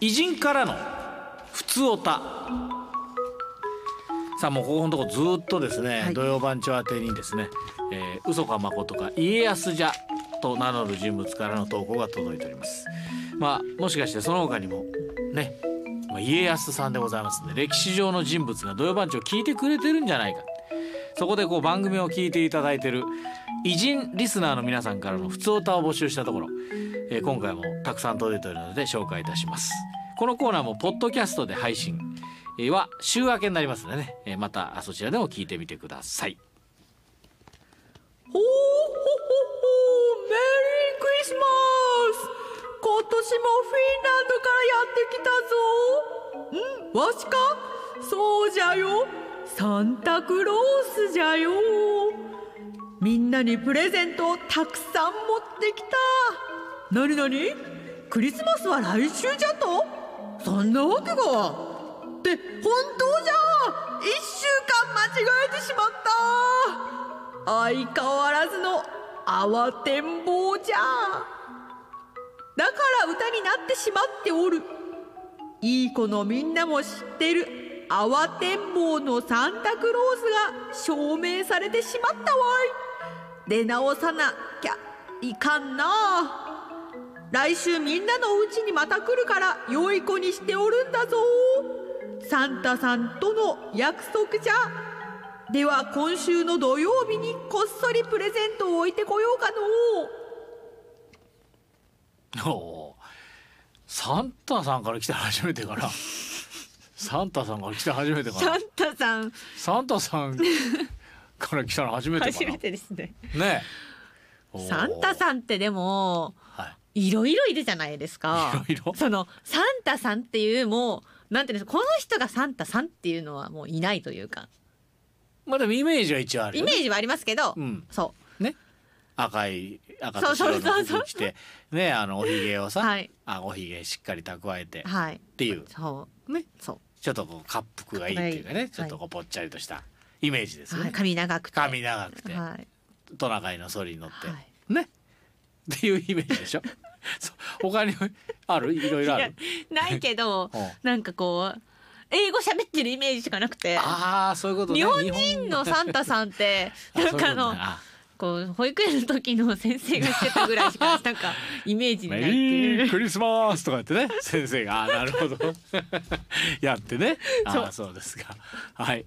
偉人からのふつおた。さあもうここのとこずっとですね、はい、土曜番長宛てにですね、嘘か誠か家康じゃと名乗る人物からの投稿が届いております。まあもしかしてその他にもね、家康さんでございますので、歴史上の人物が土曜番長を聞いてくれてるんじゃないか、そこでこう番組を聞いていただいてる偉人リスナーの皆さんからのふつおたを募集したところ、今回もたくさん届いているので紹介いたします。このコーナーもポッドキャストで配信は週明けになりますのでね、またそちらでも聞いてみてください。ほーほほほ、メリークリスマス。今年もフィンランドからやってきたぞ。ん、わしか？そうじゃよ、サンタクロースじゃよ。みんなにプレゼントをたくさん持ってきた。なになに？クリスマスは来週じゃと？そんなわけが。って本当じゃ、1週間間違えてしまった。相変わらずの慌てんぼうじゃ。だから歌になってしまっておる。いい子のみんなも知ってる慌てんぼうのサンタクロースが証明されてしまったわい。出直さなきゃいかんな。来週みんなのうちにまた来るから良い子にしておるんだぞ。サンタさんとの約束じゃ。では今週の土曜日にこっそりプレゼントを置いてこようかのう。サンタさんから来た初めてかな。サンタさんから来た初めてかな。サンタさんから来たの初めてかな。初めてですね。ねえ。サンタさんってでも、はい、いろいろいるじゃないですか。いろいろ。そのサンタさんっていうもうなんていうんですか、この人がサンタさんっていうのはもういないというか。まあでもイメージは一応あるよね。イメージはありますけど、うん、そうね。赤と白の服着てね、おひげをさ、はい、おひげしっかり蓄えて、はい、っていうそうね、そうちょっとこう恰幅がいいっていうかね、はい、ちょっとこうぽっちゃりとしたイメージですよね、はい、髪長くて、はい、トナカイのソリに乗って、はい、ねっていうイメージでしょ。他にある？いろいろある？ないけどなんかこう英語喋ってるイメージしかなくて、ああそういうことね。日本人のサンタさんってなんかこう保育園の時の先生がしてたぐらいしかなんかイメージにないっていう。メリークリスマスとかってね、先生がなるほどやってね。ああそうですか。はい、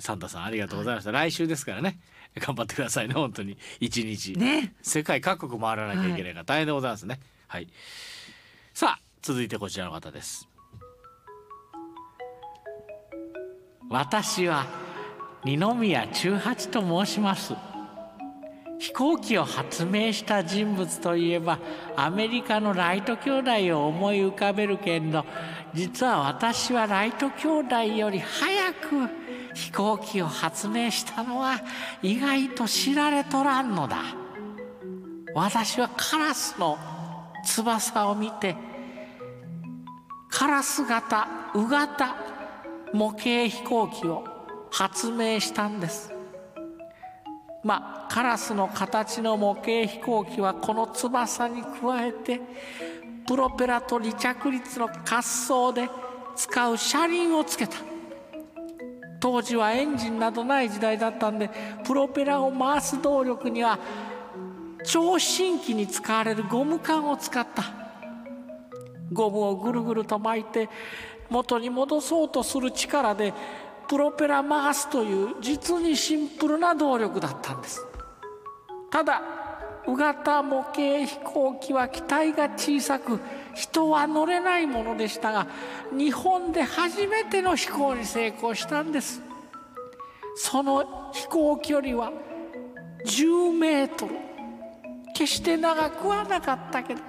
サンタさんありがとうございました。来週ですからね、頑張ってくださいね。本当に一日、ね、世界各国回らなきゃいけないから大変でございますね。はい、はい、さあ続いてこちらの方です。私は二宮中八と申します。飛行機を発明した人物といえばアメリカのライト兄弟を思い浮かべるけんど、実は私はライト兄弟より早く飛行機を発明したのは意外と知られとらんのだ。私はカラスの翼を見てカラス型う型模型飛行機を発明したんです。まあカラスの形の模型飛行機はこの翼に加えてプロペラと離着陸の滑走で使う車輪をつけた。当時はエンジンなどない時代だったんで、プロペラを回す動力には聴診器に使われるゴム管を使った。ゴムをぐるぐると巻いて元に戻そうとする力でプロペラ回すという実にシンプルな動力だったんです。ただう型模型飛行機は機体が小さく人は乗れないものでしたが、日本で初めての飛行に成功したんです。その飛行距離は10メートル、決して長くはなかったけど、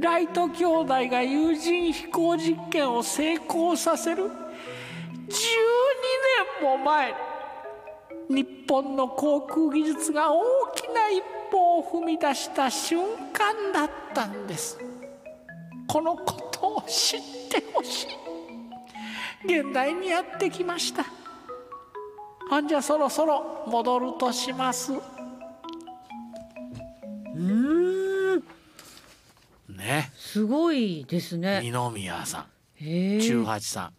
ライト兄弟が有人飛行実験を成功させる12年も前、日本の航空技術が大きな一歩を踏み出した瞬間だったんです。このことを知ってほしい。現代にやってきました。あんじゃそろそろ戻るとします。ね。すごいですね。二宮さん、中八さん、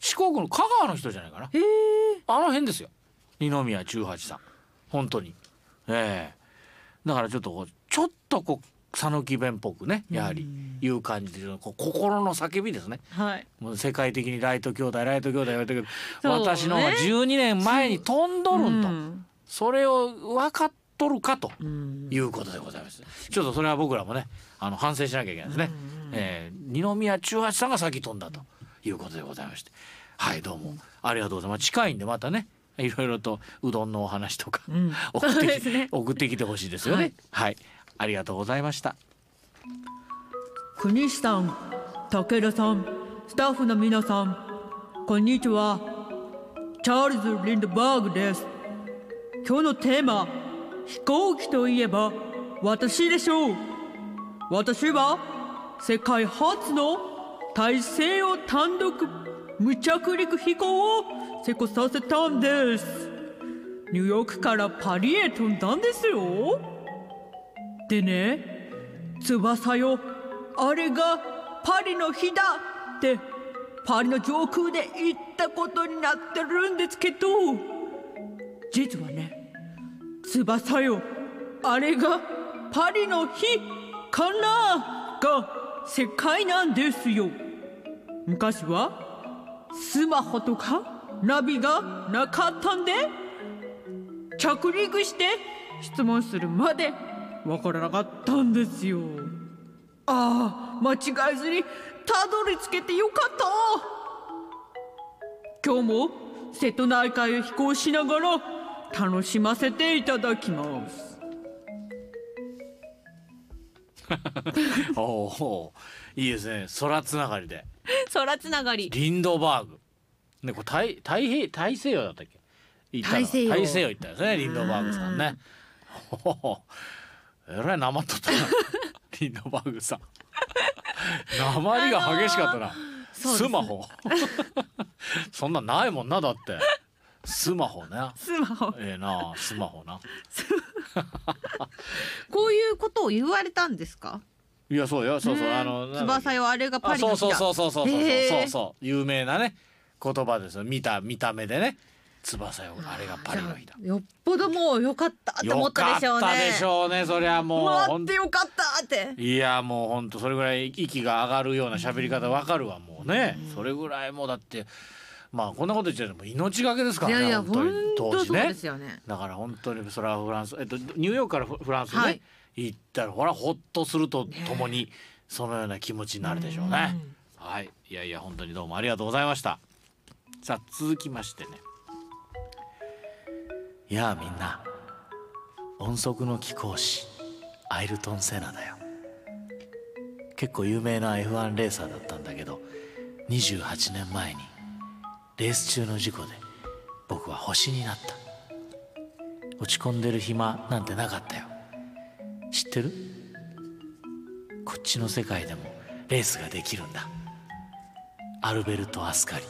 四国の香川の人じゃないかな、あの辺ですよ、二宮中八さん、本当に、だからちょっとこう讃岐弁っぽくね、やはりいう感じで、こう心の叫びですね、はい、もう世界的にライト兄弟言われたけど、私の方が12年前に飛んどるんと、それを分かって取るかということでございます。ちょっとそれは僕らもね、反省しなきゃいけないですね。二宮中八さんが先飛んだということでございまして、はい、どうもありがとうございます。近いんでまたね、いろいろとうどんのお話とか送ってきてほしいですよね。はい、ありがとうございました。国士さん、たけるさん、スタッフの皆さん、こんにちは。チャールズ・リンドバーグです。今日のテーマ、飛行機といえば私でしょう。私は世界初の大西洋単独無着陸飛行を成功させたんです。ニューヨークからパリへ飛んだんですよ。でね、翼よ、あれがパリの日だってパリの上空で言ったことになってるんですけど、実はね、翼よ、あれがパリの日からが世界なんですよ。昔はスマホとかナビがなかったんで、着陸して質問するまでわからなかったんですよ。ああ、間違えずにたどり着けてよかった。今日も瀬戸内海を飛行しながら楽しませていただきます。おー、いいですね。空つながりで。空つながり。リンドバーグ。ね、これ大西洋だったっけ？大西洋行ったんですね、リンドバーグさんね。えらいなまっとったな。リンドバーグさん。なまりが激しかったな。スマホ。そんなないもんな、だって。スマホな、スマホなこういうことを言われたんですか？いや、そう翼よ、あれがパリの日だ。そう有名なね言葉ですよ。見た目でね、翼よ、あれがパリの日だ。よっぽどもうよかったと思ったでしょうね。よかったでしょうね。そりゃもう待ってよかったって。いや、もうほんとそれぐらい息が上がるような喋り方わかるわ。もうね、それぐらいもうだって、まあこんなこと言っちゃうのも命がけですからね。いや本当にね。だから本当にそれはフランス、ニューヨークからフランスに、ね、行ったらほらほっとするとともにそのような気持ちになるでしょうね。はい、いやいや本当にどうもありがとうございました。さあ続きましてね。いやみんな、音速の貴公子アイルトン・セナだよ。結構有名な F1 レーサーだったんだけど、28年前に。レース中の事故で僕は星になった。落ち込んでる暇なんてなかったよ。知ってる？こっちの世界でもレースができるんだ。アルベルト・アスカリ、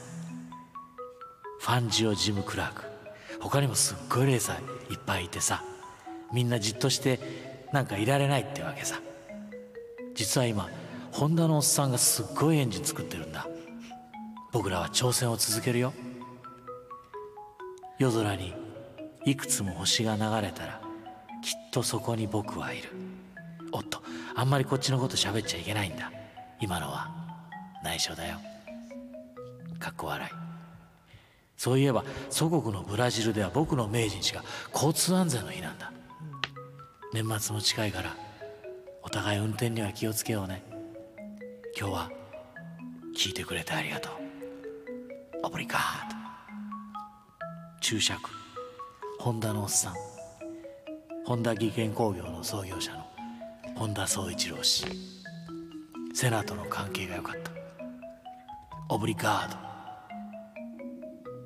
ファンジオ・ジム・クラーク、他にもすっごいレーサーいっぱいいてさ、みんなじっとしてなんかいられないってわけさ。実は今ホンダのおっさんがすっごいエンジン作ってるんだ。僕らは挑戦を続けるよ。夜空にいくつも星が流れたらきっとそこに僕はいる。おっと、あんまりこっちのこと喋っちゃいけないんだ。今のは内緒だよ。かっこ笑い。そういえば祖国のブラジルでは僕の命日が交通安全の日なんだ。年末も近いからお互い運転には気をつけようね。今日は聞いてくれてありがとう。オブリガード。注釈、ホンダのおっさん、本田技研工業の創業者の本田宗一郎氏。セナとの関係が良かった。オブリガード、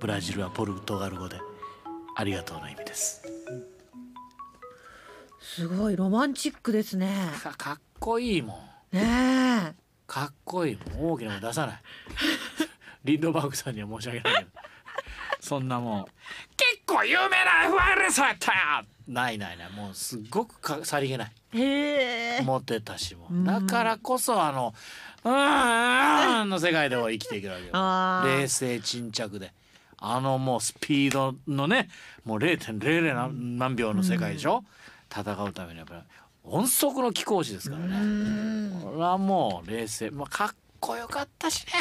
ブラジルはポルトガル語でありがとうの意味です。すごいロマンチックですね。かっこいいもんねえ。かっこいいもん。大きなもん出さない。リンドバーグさんには申し訳ないけどそんなもん結構有名な FRS やったやないないない、もうすっごくかさりげないモテたしも、だからこそあの「うん」の世界では生きていけるわけよ。冷静沈着であのもうスピードのねもう 0.00 何秒の世界でしょ、戦うためにやっぱり音速の貴公子ですからね。これはもう冷静、まあ、かっこよかったしね、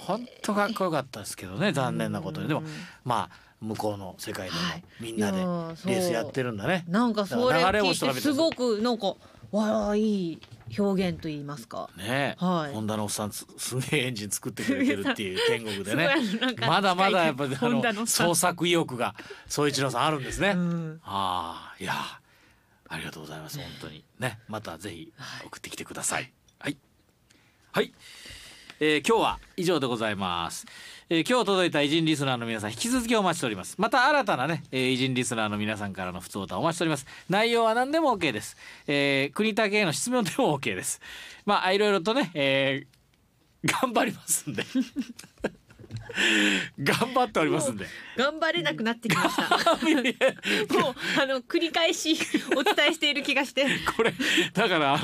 ほんとかっこよかったですけどね、残念なことに。でもまあ向こうの世界でもみんなでレースやってるんだね。なんかそれ聞いてすごくなんかわあいい表現と言いますかね、ホンダのおっさんすげえエンジン作ってくれてるっていう天国でねまだまだやっぱりあの創作意欲が宗一郎さんあるんですね。ああいやありがとうございます、本当にね。またぜひ送ってきてください。はいはい。今日は以上でございます。今日届いた偉人リスナーの皆さん引き続きお待ちしております。また新たなね、偉人リスナーの皆さんからの普通歌お待ちしております。内容は何でも OK です。国武への質問でも OK です。まあいろいろとね、頑張りますんで。頑張っておりますんで。頑張れなくなってきました。もう繰り返しお伝えしている気がして。これだから過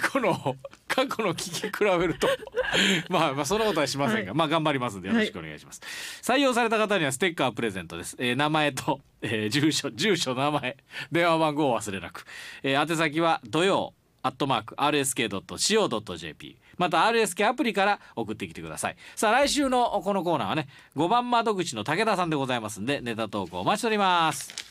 去の聞き比べるとまあそんなことはしませんが、はい、まあ頑張りますんでよろしくお願いします。はい、採用された方にはステッカープレゼントです。名前と、住所名前電話番号を忘れなく。宛先は土曜@rsk.co.jp また RSK アプリから送ってきてください。さあ来週のこのコーナーはね5番窓口の武田さんでございますんでネタ投稿お待ちしております。